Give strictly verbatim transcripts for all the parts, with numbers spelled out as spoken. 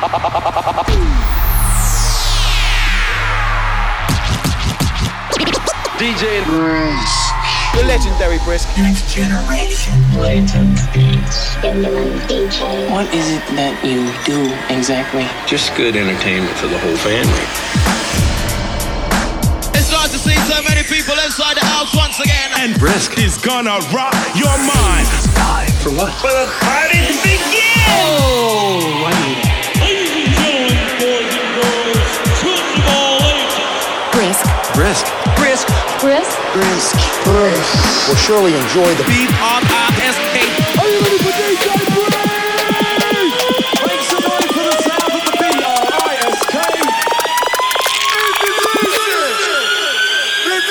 D J Brisk, the legendary Brisk. Next generation. Latent beats. D J. What is it that you do exactly? Just good entertainment for the whole family. It's nice to see so many people inside the house once again. And Brisk is gonna rock your mind. Time for what? For the party to begin. Oh, I need it. Brisk. Brisk. Brisk. Brisk. Brisk. We'll surely enjoy the B R I S K. Are you ready for D J Brisk? Make some noise for the sound of the B R I S K. It's the D J. The D J.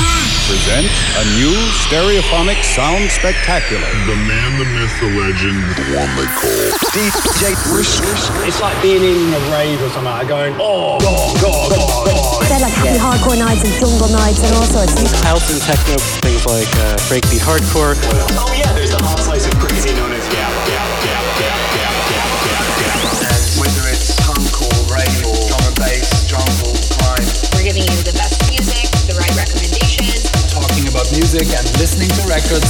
Brisk presents a new stereophonic sound spectacular. The man, the myth, the legend, the one they call D J Brisk. It's like being in a rave or something like that, going, oh, God, God, God, God. They're like happy hardcore nights and jungle nights and all sorts of house and techno, things like uh, breakbeat hardcore. Oh, yeah, there's a hot slice of crazy known as Gabba, Gabba, Gabba, Gabba, Gabba, Gabba, Gabba. And whether it's punk or rave or drum and bass, jungle, crime. We're giving you the best music, the right recommendations. Talking about music and listening to records.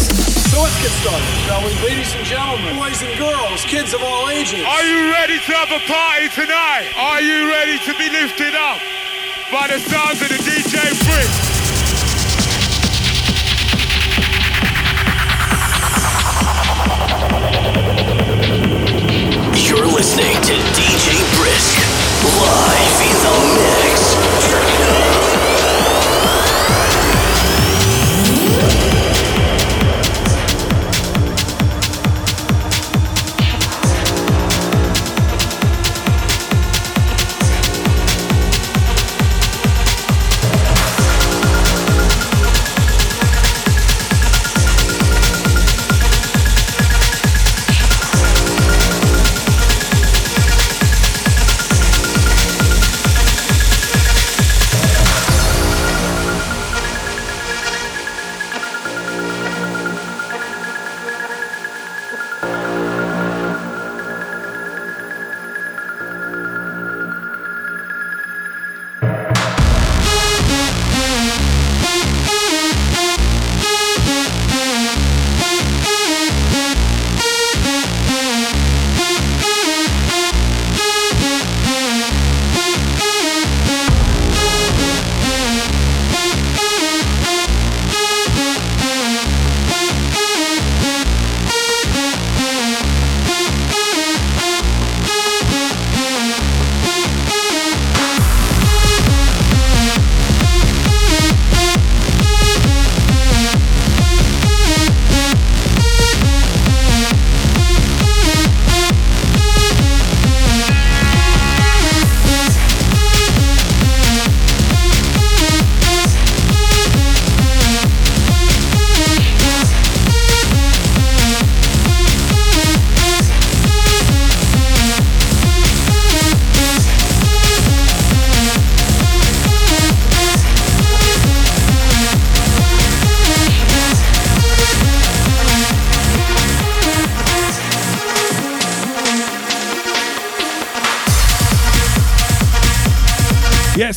So let's get started, shall we? Ladies and gentlemen, boys and girls, kids of all ages. Are you ready to have a party tonight? Are you ready to be lifted up by the sounds of the D J Brisk? You're listening to D J Brisk, live in the mix. Turn it up.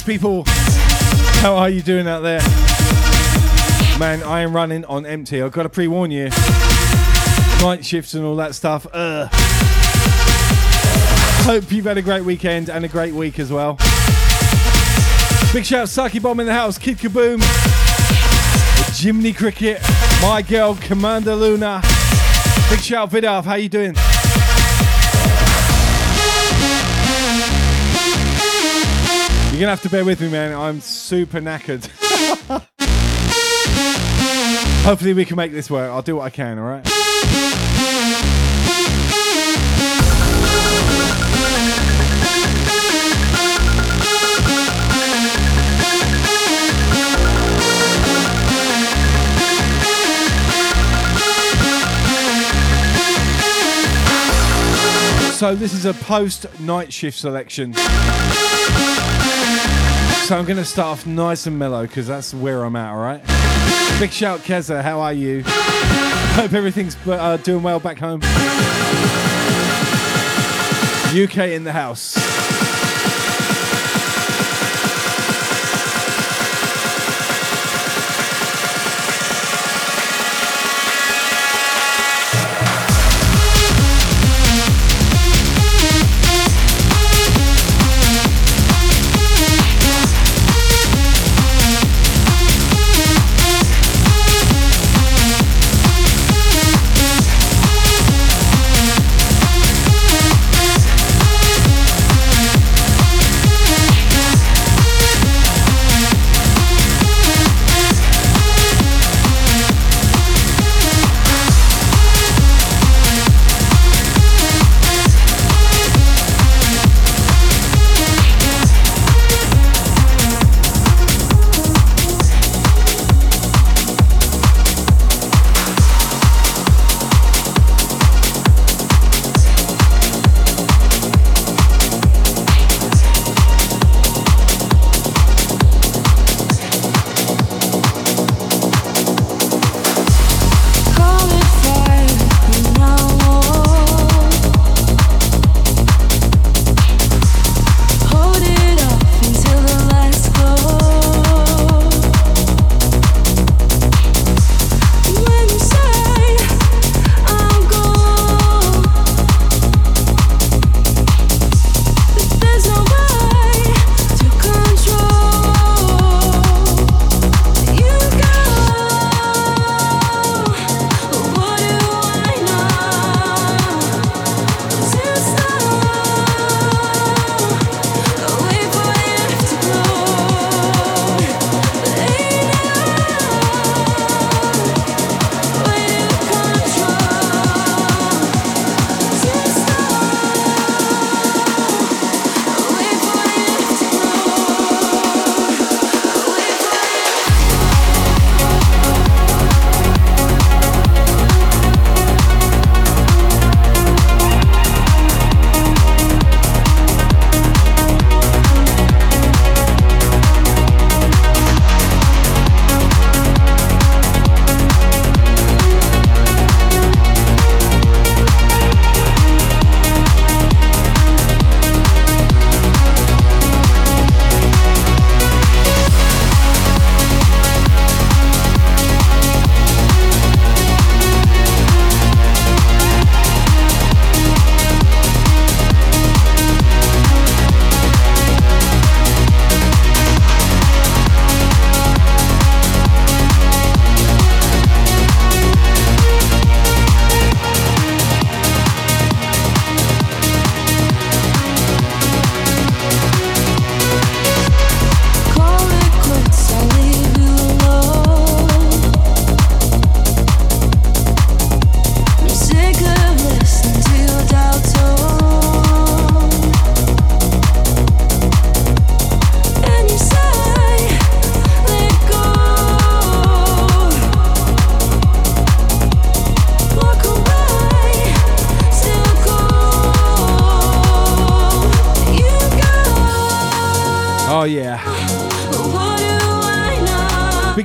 People, how are you doing out there? Man, I am running on empty. I've got to pre-warn you. Night shifts and all that stuff. Ugh. Hope you've had a great weekend and a great week as well. Big shout out Saki Bomb in the house, Kid Kaboom, Jiminy Cricket, my girl Commander Luna. Big shout out Vidav, how you doing? You're going to have to bear with me, man. I'm super knackered. Hopefully we can make this work. I'll do what I can, all right? So this is a post-night shift selection. So I'm going to start off nice and mellow because that's where I'm at, all right? Big shout, Keza, how are you? Hope everything's uh, doing well back home. U K in the house.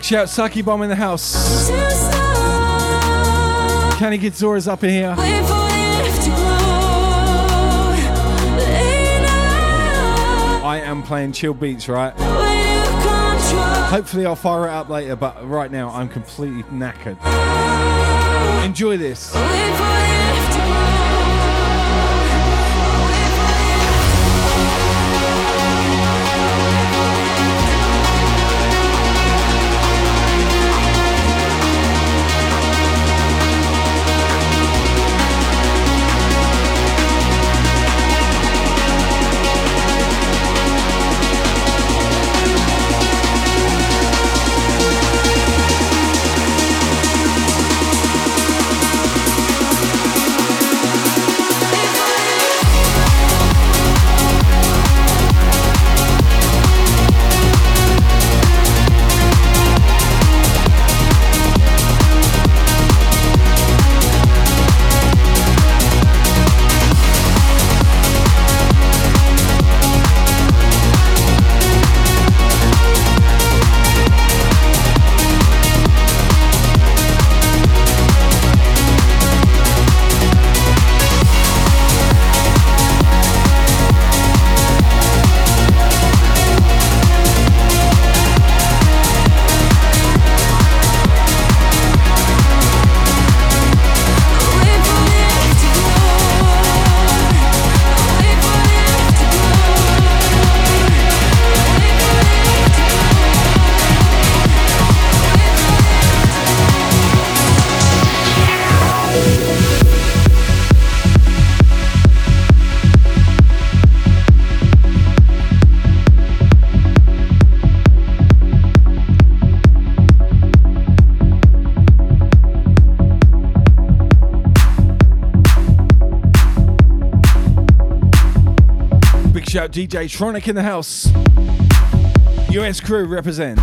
Shout Saki Bomb in the house. Kenny Guitzora's up in here. I am playing chill beats, right? Hopefully I'll fire it up later, but right now I'm completely knackered. Enjoy this. out D J Tronic in the house. U S crew represent.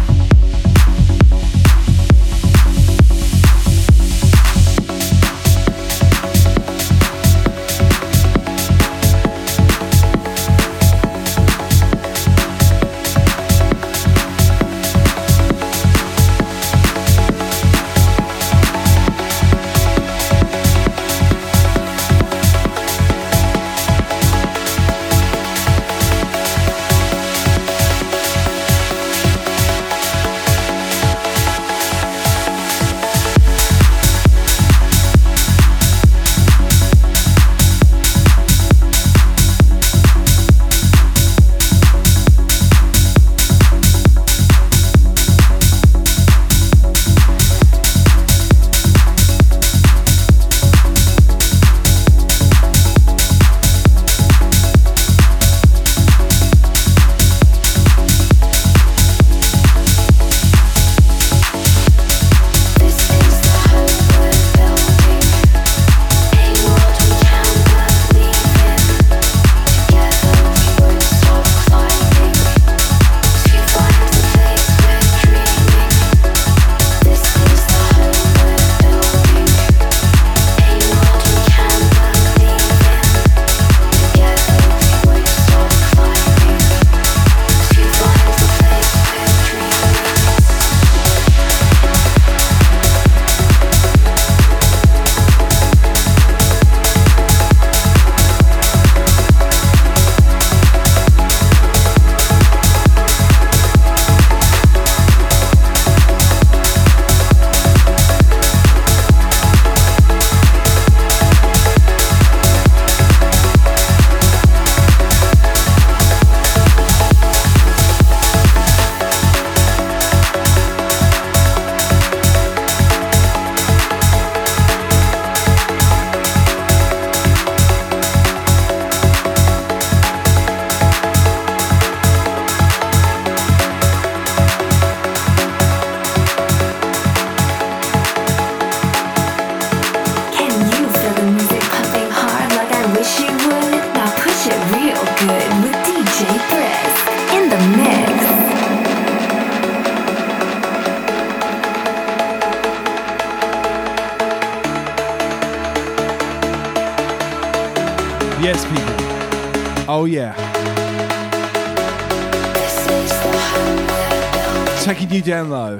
Down low.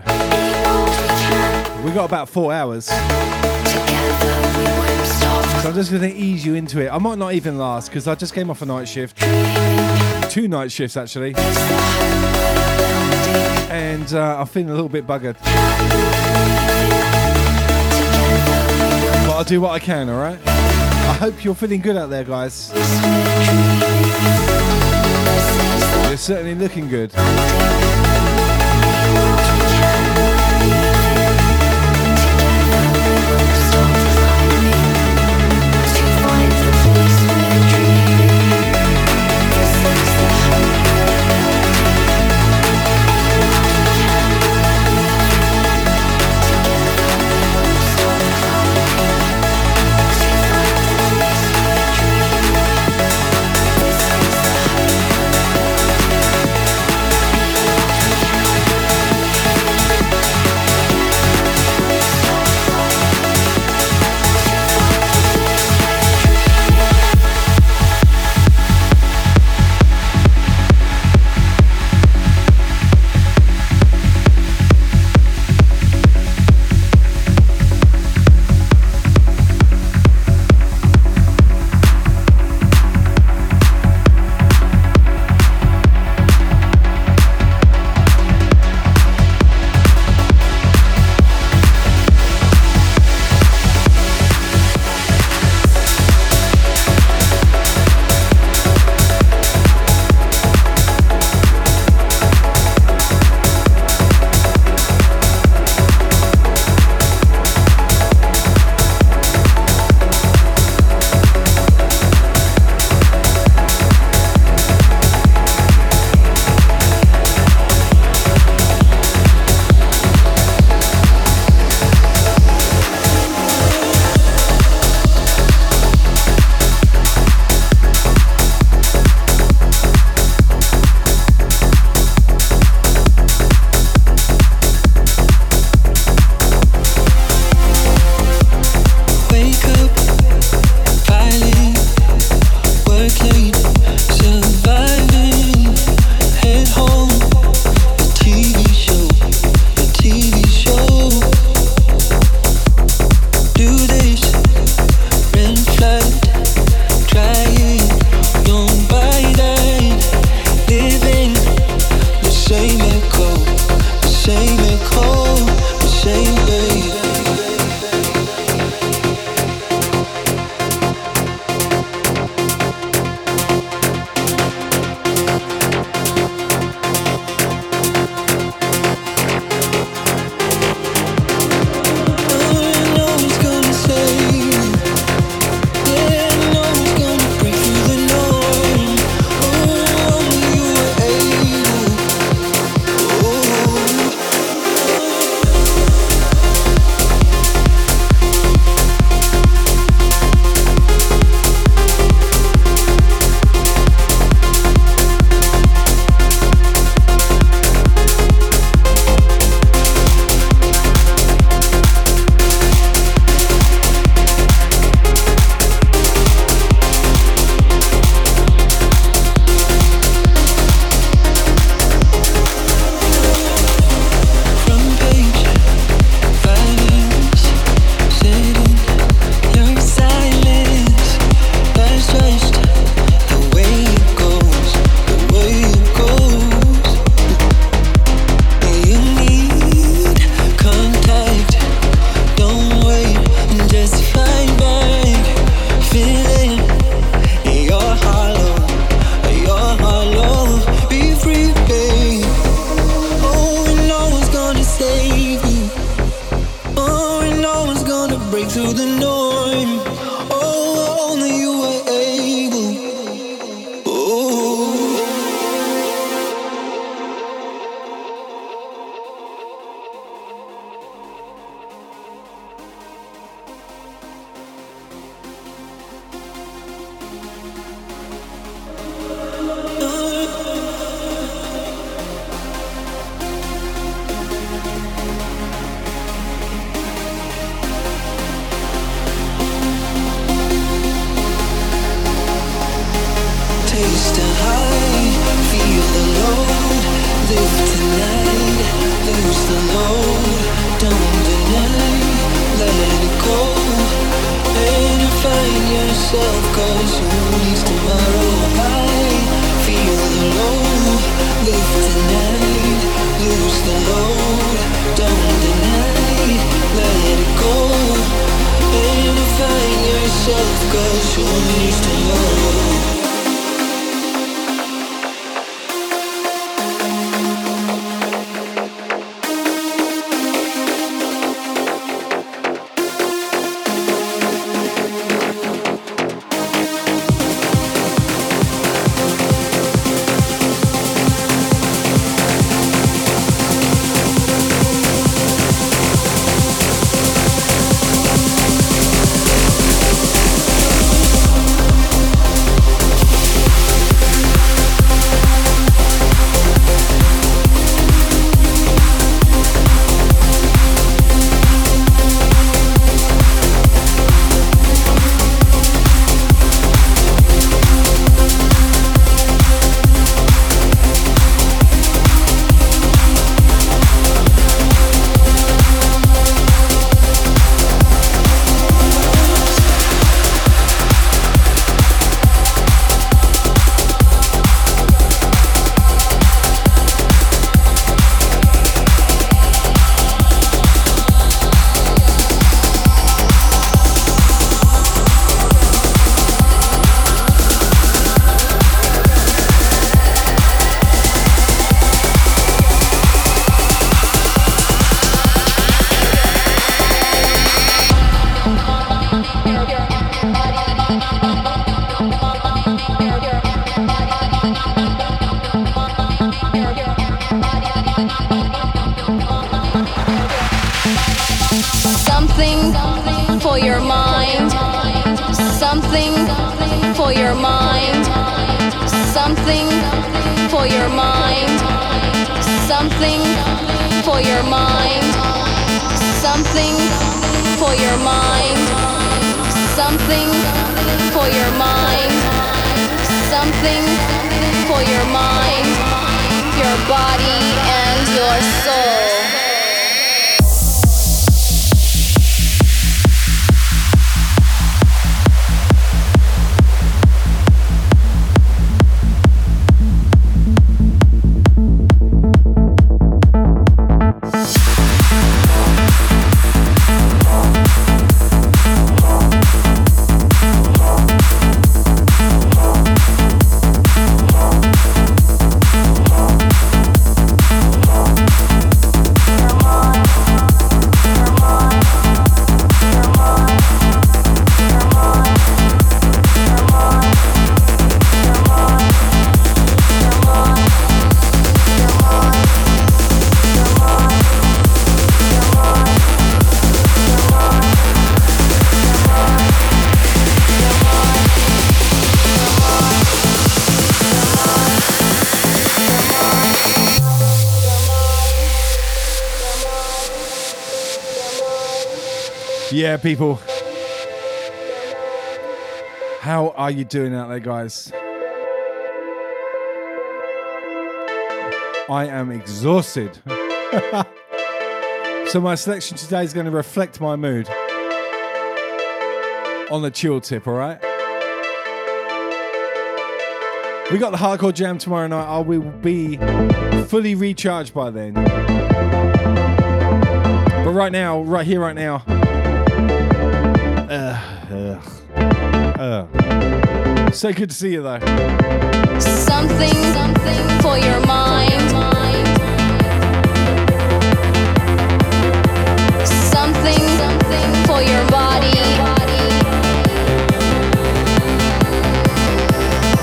We got about four hours. So I'm just going to ease you into it. I might not even last because I just came off a night shift. Two night shifts actually. And uh, I'm feeling a little bit buggered. But I'll do what I can, alright? I hope you're feeling good out there, guys. You're certainly looking good. yourself, cause who leaves tomorrow? I feel the load, live for the night, lose the load, don't deny, let it go, and find yourself, cause who leaves tomorrow? Yeah, people. How are you doing out there, guys? I am exhausted. So my selection today is going to reflect my mood. On the chill tip, all right? We got the hardcore jam tomorrow night. I will be fully recharged by then. But right now, right here, right now, Uh, uh, uh. So good to see you, though. Something, something for your mind. Something, something for your body.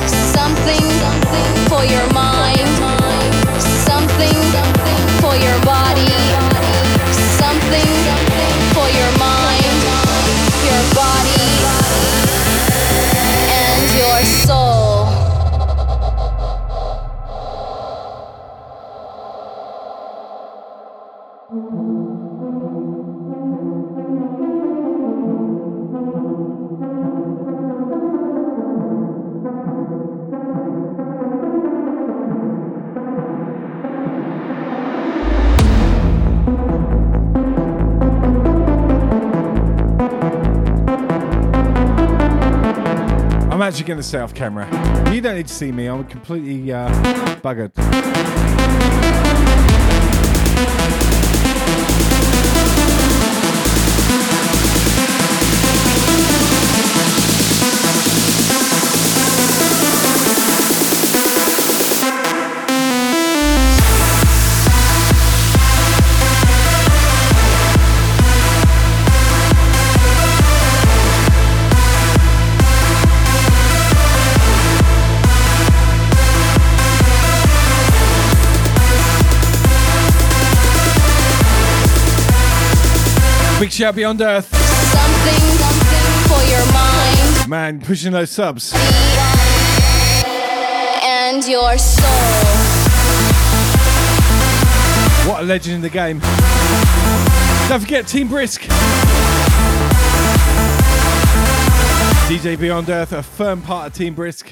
Something, something for your mind. Something, something for your body. Something, something for your mind. Your body and your soul. actually going to stay off camera. You don't need to see me. I'm completely uh, buggered. Big shout Beyond Earth. Something, something for your mind. Man, pushing those subs. And your soul. What a legend in the game. Don't forget Team Brisk. D J Beyond Earth, a firm part of Team Brisk.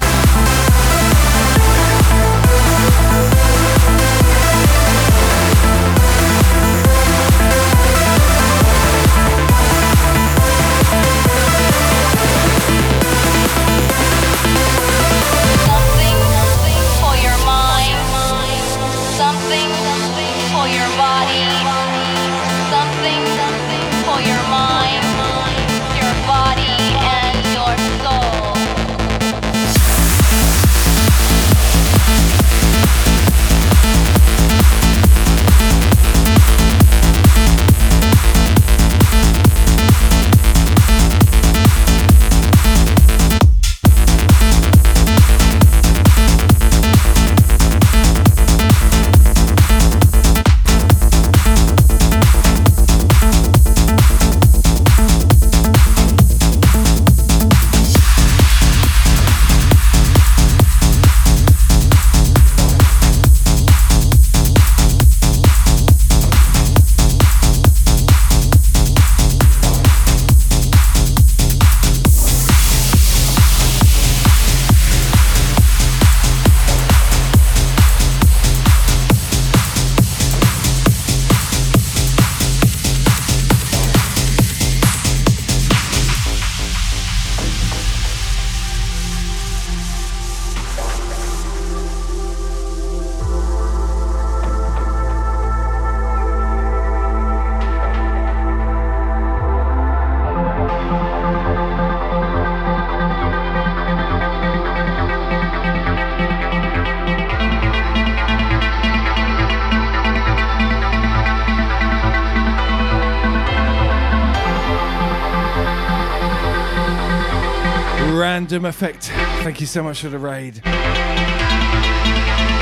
Random Effect, thank you so much for the raid.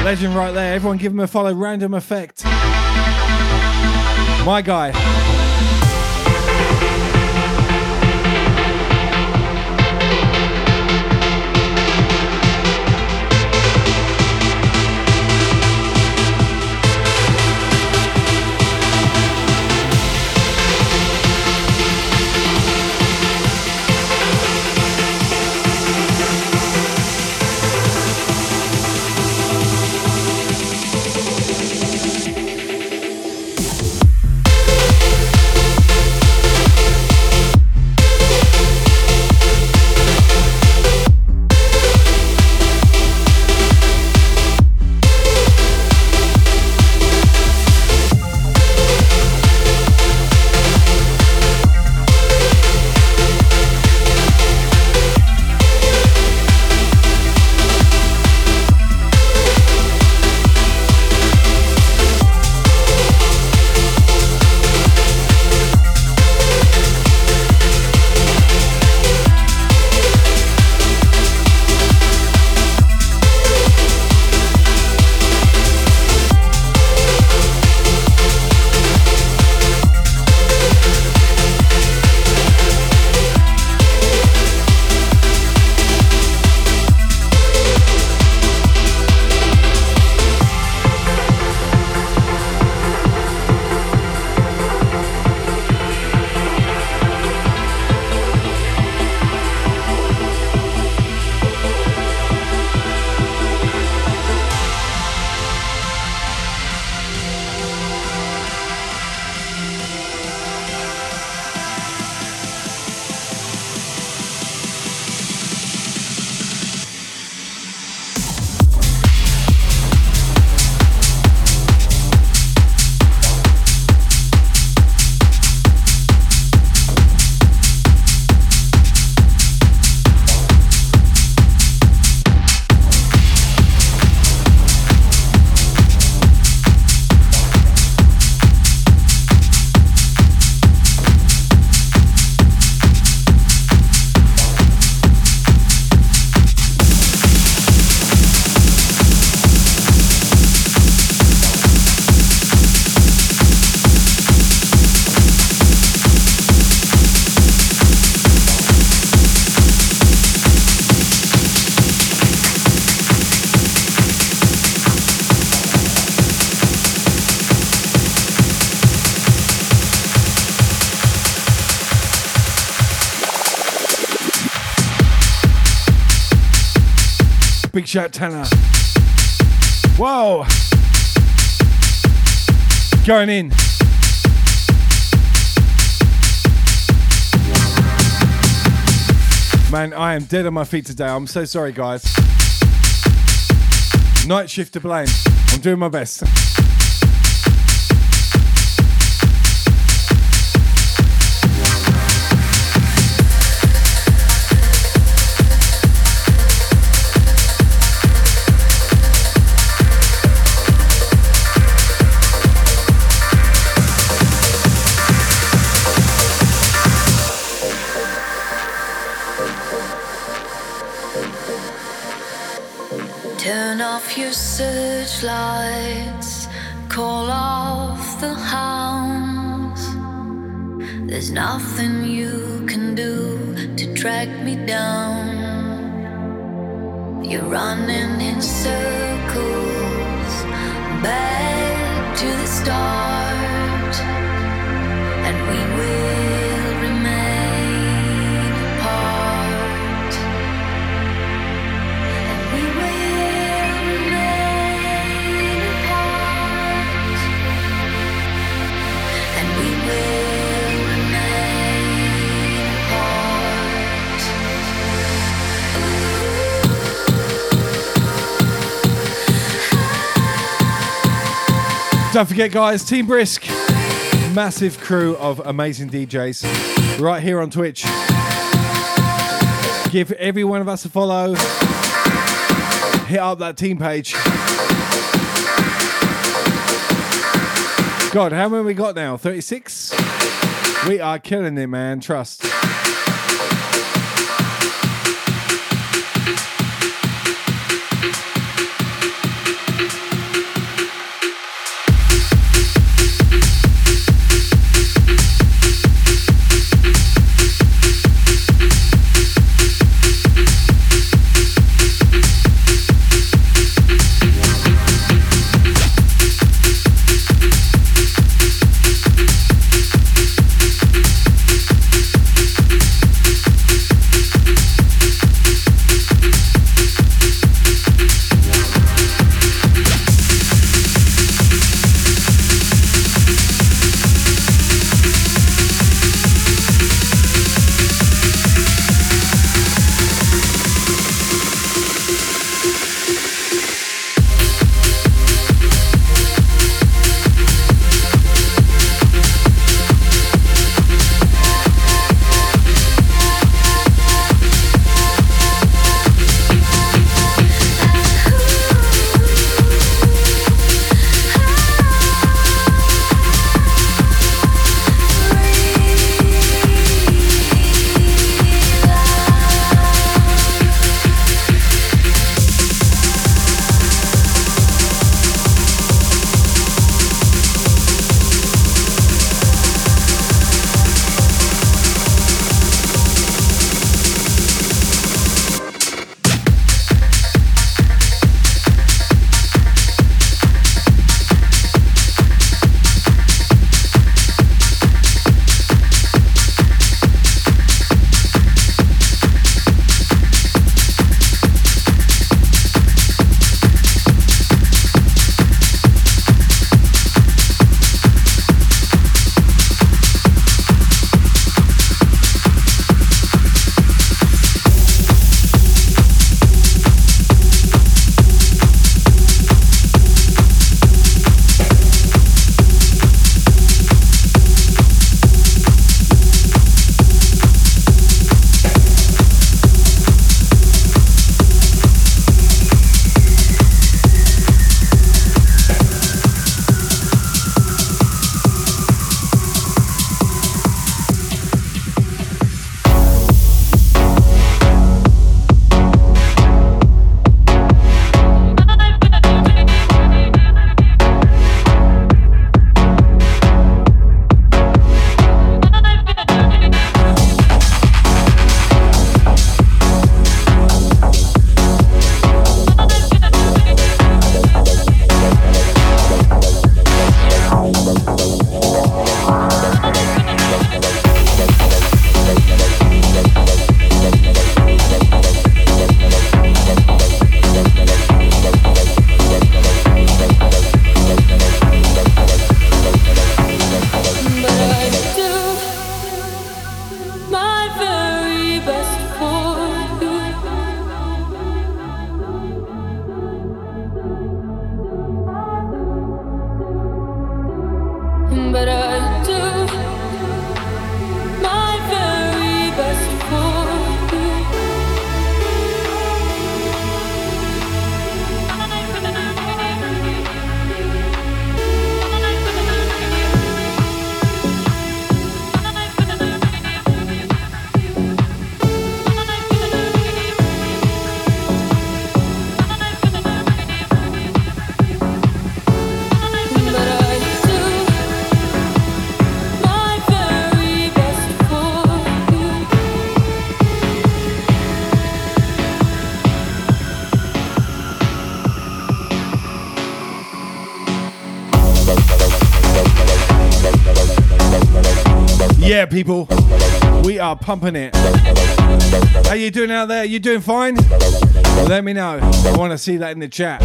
Legend right there. Everyone give him a follow. Random Effect, my guy. Big Chat Tanner. Whoa. Going in. Man, I am dead on my feet today. I'm so sorry, guys. Night shift to blame. I'm doing my best. Your searchlights, call off the hounds. There's nothing you can do to track me down. You're running in circles, back to the start, and we will remain apart. And we will. Don't forget, guys, Team Brisk, massive crew of amazing D Js right here on Twitch. Give every one of us a follow. Hit up that team page. God, how many have we got now? thirty-six? We are killing it, man. Trust. Yeah, people, we are pumping it. How you doing out there? You doing fine? Well, let me know. I want to see that in the chat.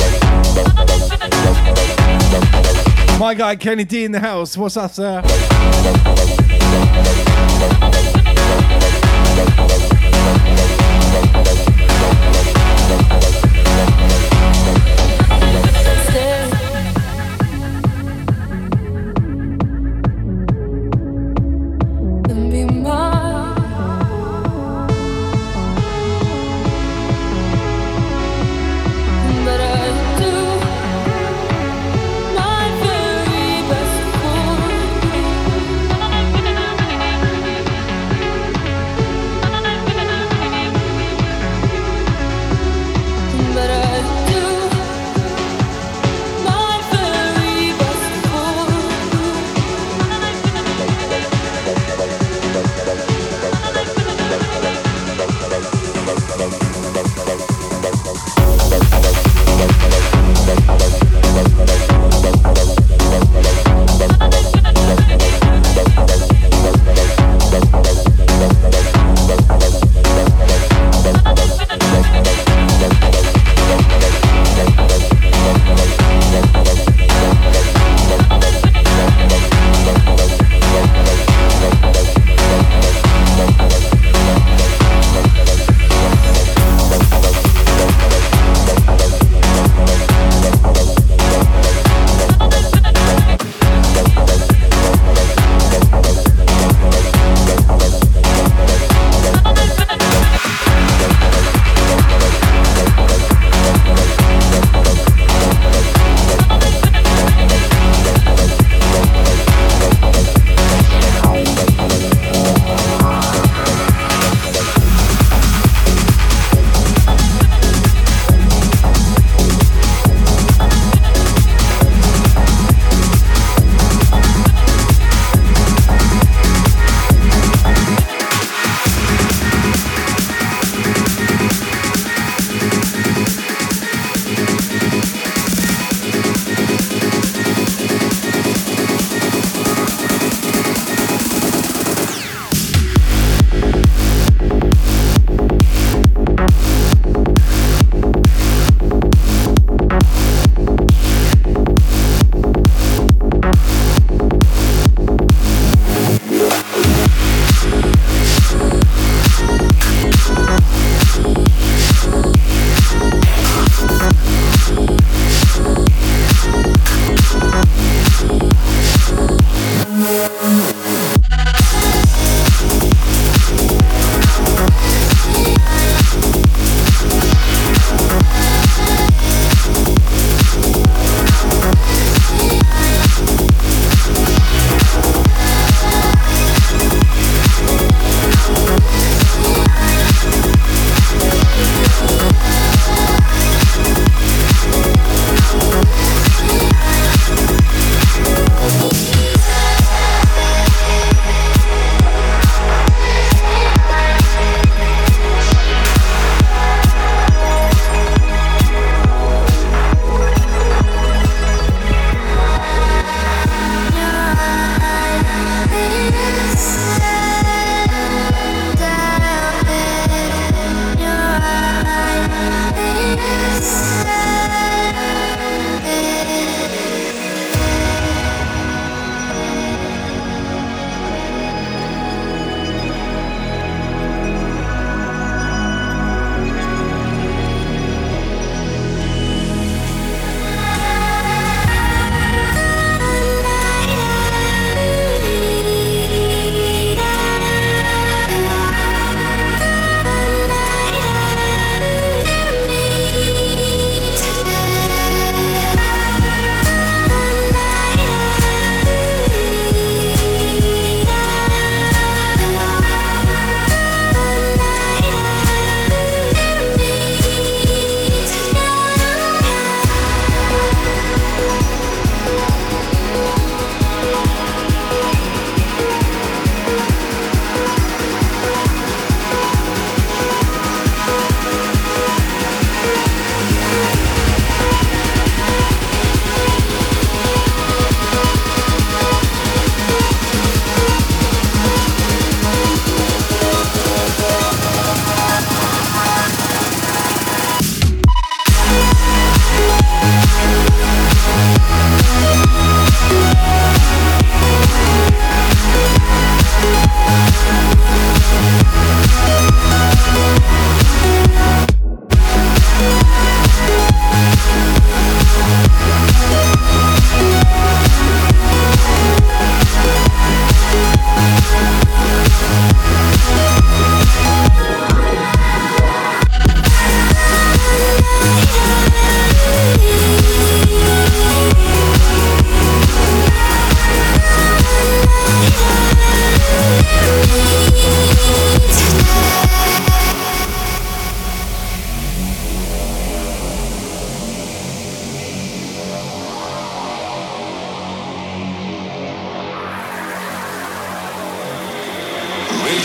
My guy Kenny D in the house. What's up, sir?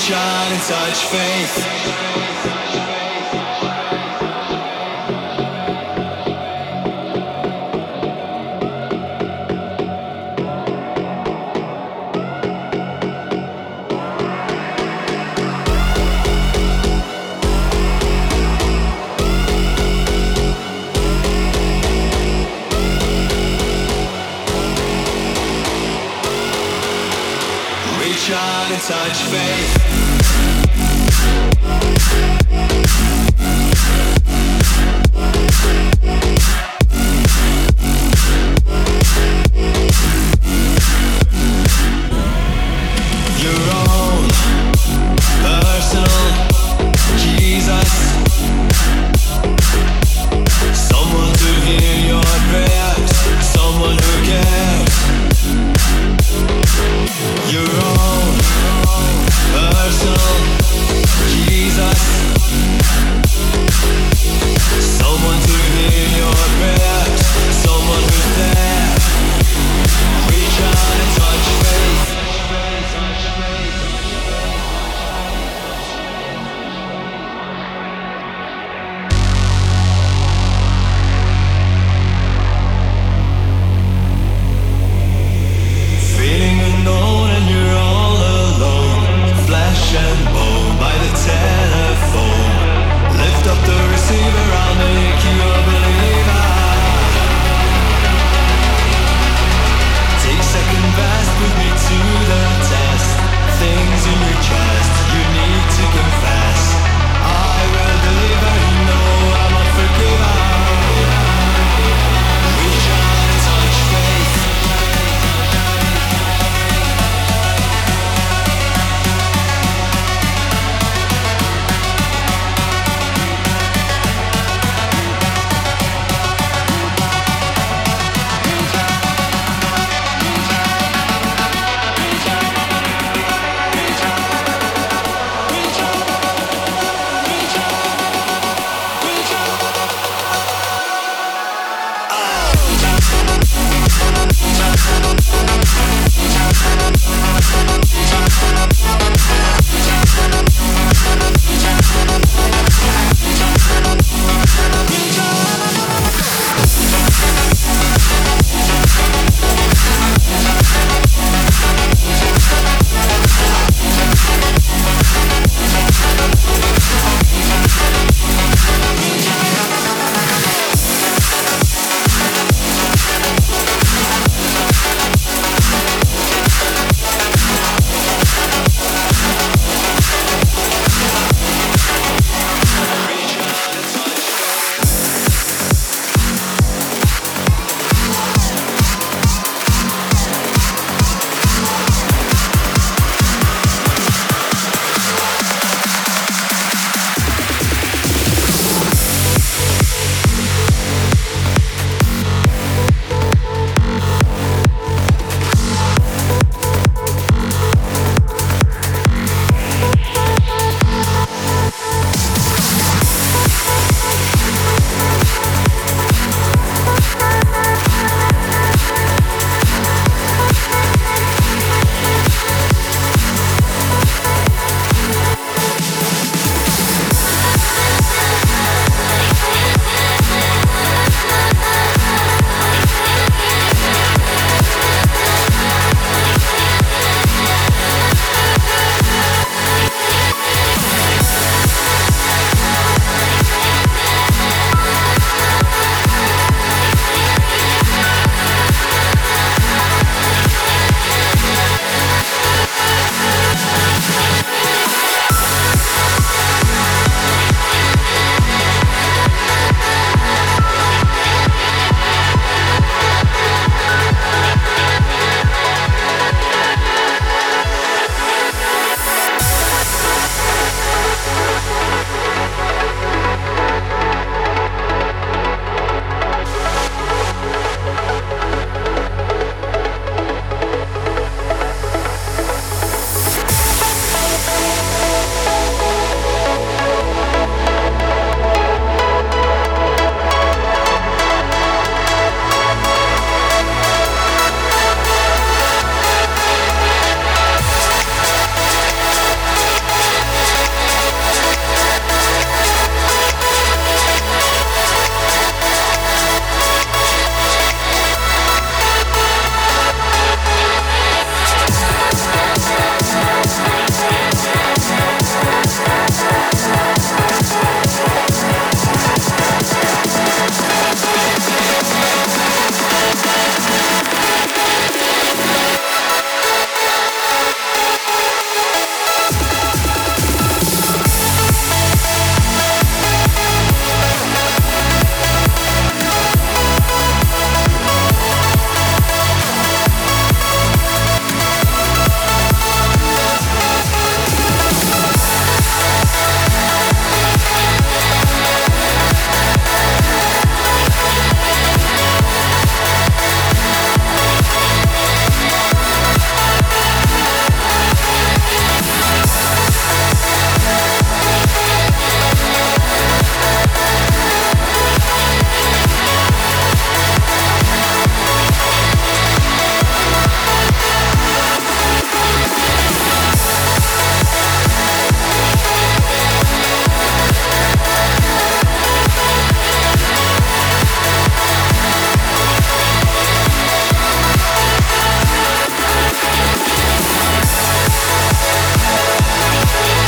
shine in such faith. Shine in such faith. Personal Jesus.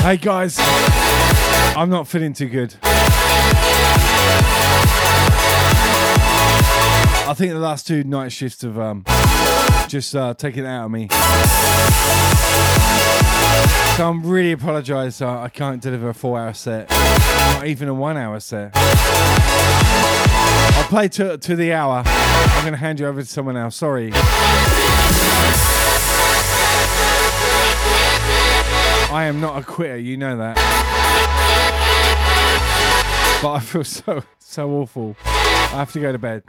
Hey guys, I'm not feeling too good. I think the last two night shifts have um, just uh, taken it out of me. So I'm really apologise. Uh, I can't deliver a four-hour set, not even a one-hour set. I'll play to, to the hour. I'm going to hand you over to someone else. Sorry. I am not a quitter, you know that. But I feel so, so awful. I have to go to bed.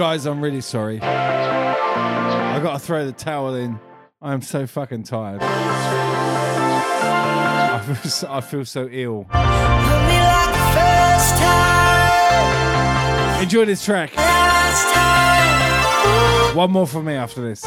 Guys, I'm really sorry. I gotta throw the towel in. I am so fucking tired. I feel so, I feel so ill. Enjoy this track. One more for me after this.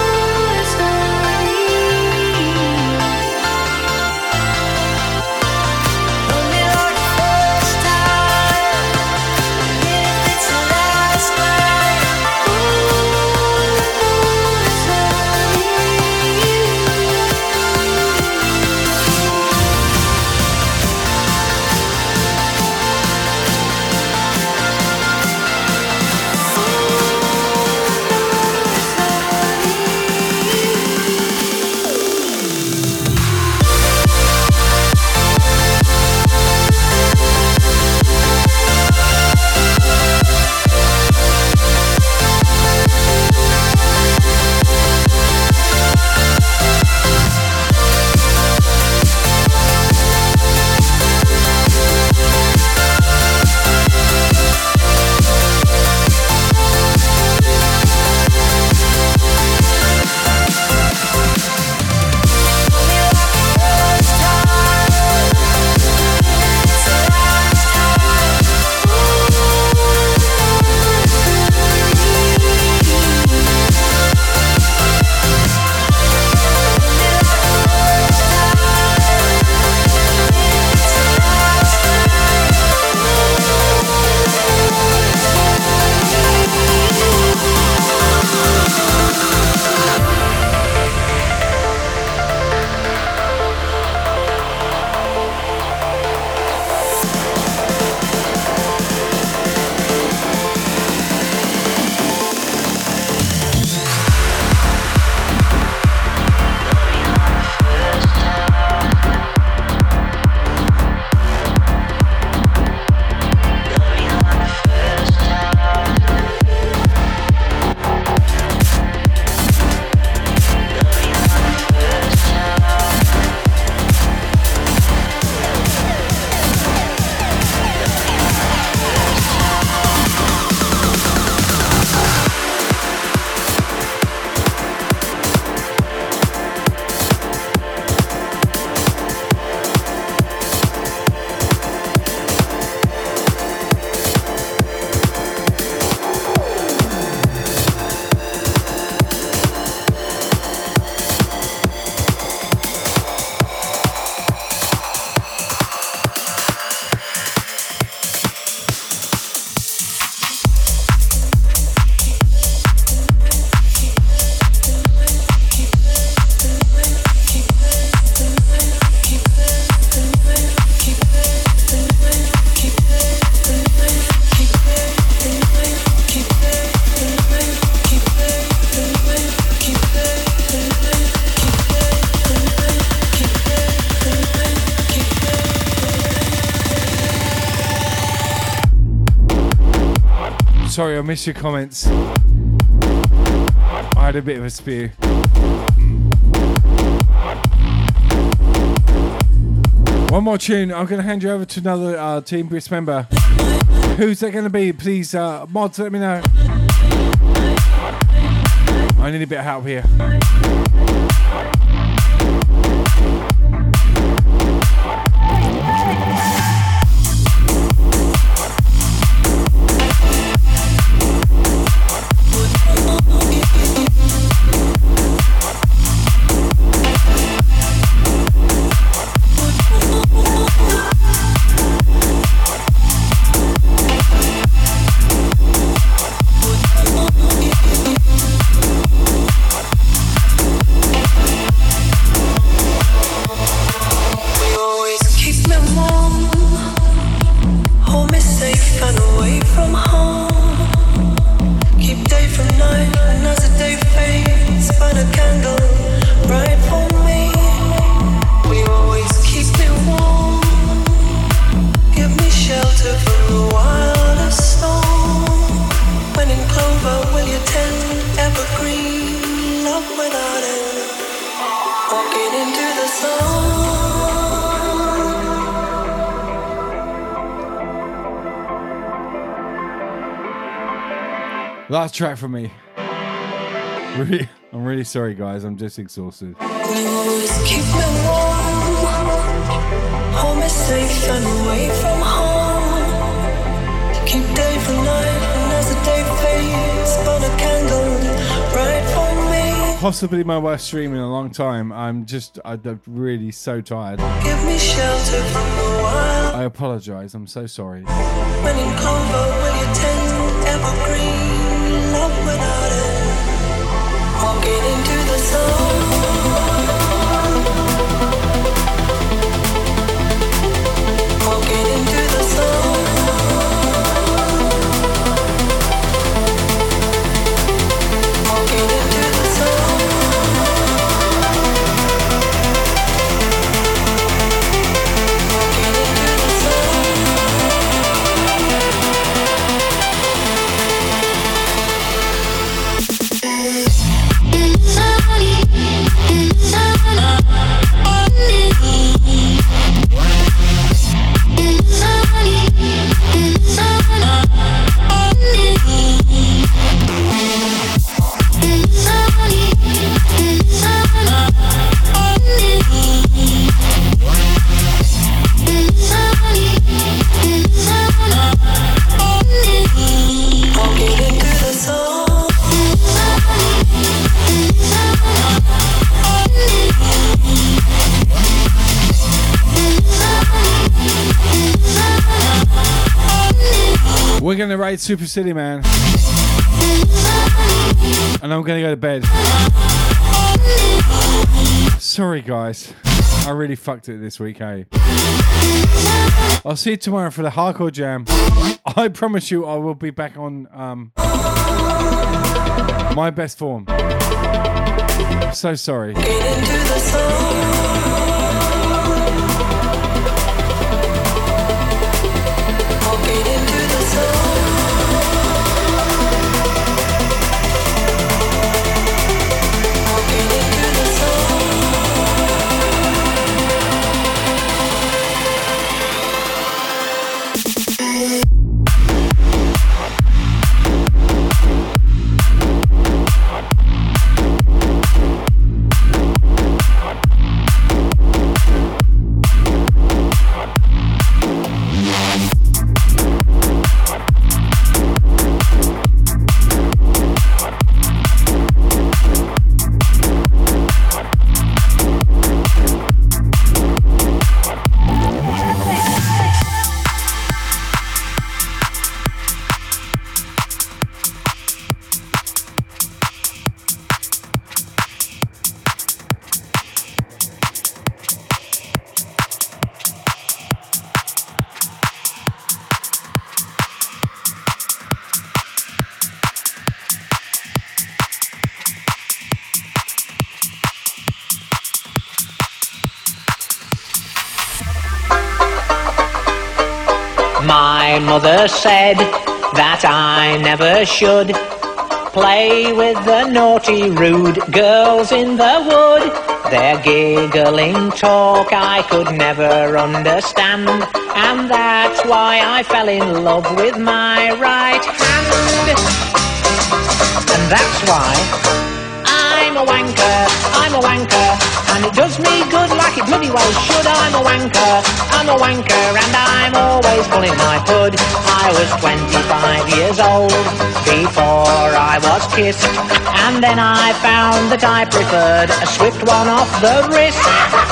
Sorry, I missed your comments. I had a bit of a spew. One more tune. I'm going to hand you over to another uh, Team Brisk member. Who's that going to be? Please, uh, mods, let me know. I need a bit of help here. Last track for me. Really, I'm really sorry, guys. I'm just exhausted. Keep me warm. Hold me safe and away from home. Keep day for night, and as the day fades, burn a candle right for me. Possibly my worst stream in a long time. I'm just, I'm really so tired. Give me shelter from the wild. I apologize. I'm so sorry. When in Congo, when you tend to evergreen, love without it, walking into the sun. We're going to raid Super City, man. And I'm going to go to bed. Sorry, guys. I really fucked it this week, hey? I'll see you tomorrow for the Hardcore Jam. I promise you I will be back on um, my best form. So sorry. Mother said that I never should play with the naughty, rude girls in the wood. Their giggling talk I could never understand, and that's why I fell in love with my right hand. And that's why I'm a wanker, I'm a wanker. And it does me good like it bloody well should. I'm a wanker, I'm a wanker, and I'm always pulling my pud. I was twenty-five years old before I was kissed, and then I found that I preferred a swift one off the wrist.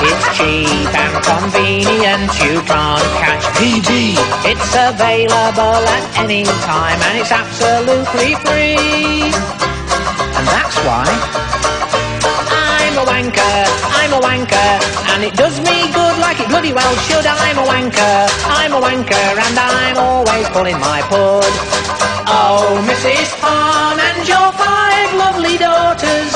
It's cheap and convenient, you can't catch P G. It's available at any time, and it's absolutely free. And that's why I'm a wanker, I'm a wanker, and it does me good like it bloody well should. I'm a wanker, I'm a wanker, and I'm always pulling my pud. Oh, Missus Pond and your five lovely daughters,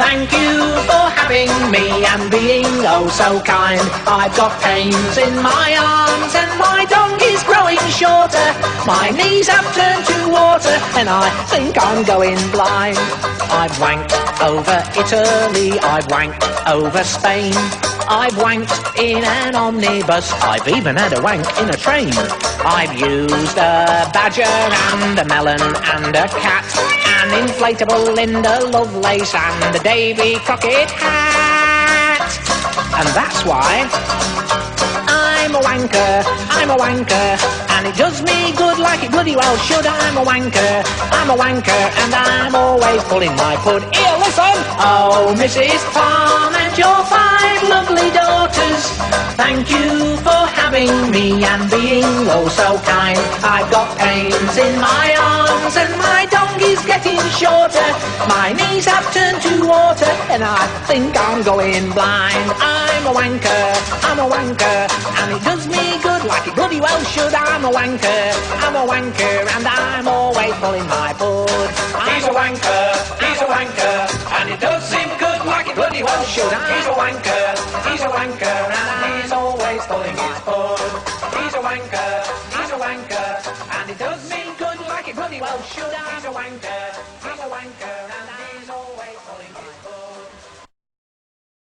thank you for having me and being oh so kind. I've got pains in my arms and my donkey's growing shorter. My knees have turned to water and I think I'm going blind. I've wanked over Italy, I've wanked over Spain, I've wanked in an omnibus, I've even had a wank in a train. I've used a badger and a melon and a cat. an inflatable Linda Lovelace and a Davy Crockett hat. And that's why I'm a wanker, I'm a wanker, and it does me good like it bloody well should. I'm a wanker, I'm a wanker, and I'm always pulling my pud. Here, listen! Oh, Missus Farm and your five lovely daughters, thank you for having me and being oh so kind. I've got pains in my arms and my donkey's getting shorter. My knees have turned to water and I think I'm going blind. I'm a wanker, I'm a wanker, and it does me good like it bloody well should. I'm a wanker, I'm a wanker, and I'm always pulling my foot. He's a wanker, he's a wanker, and it does seem good like it bloody well should. He's a wanker, he's a wanker, and he's always pulling his foot. He's a wanker, he's a wanker, and it does mean good like it bloody well should. He's a wanker.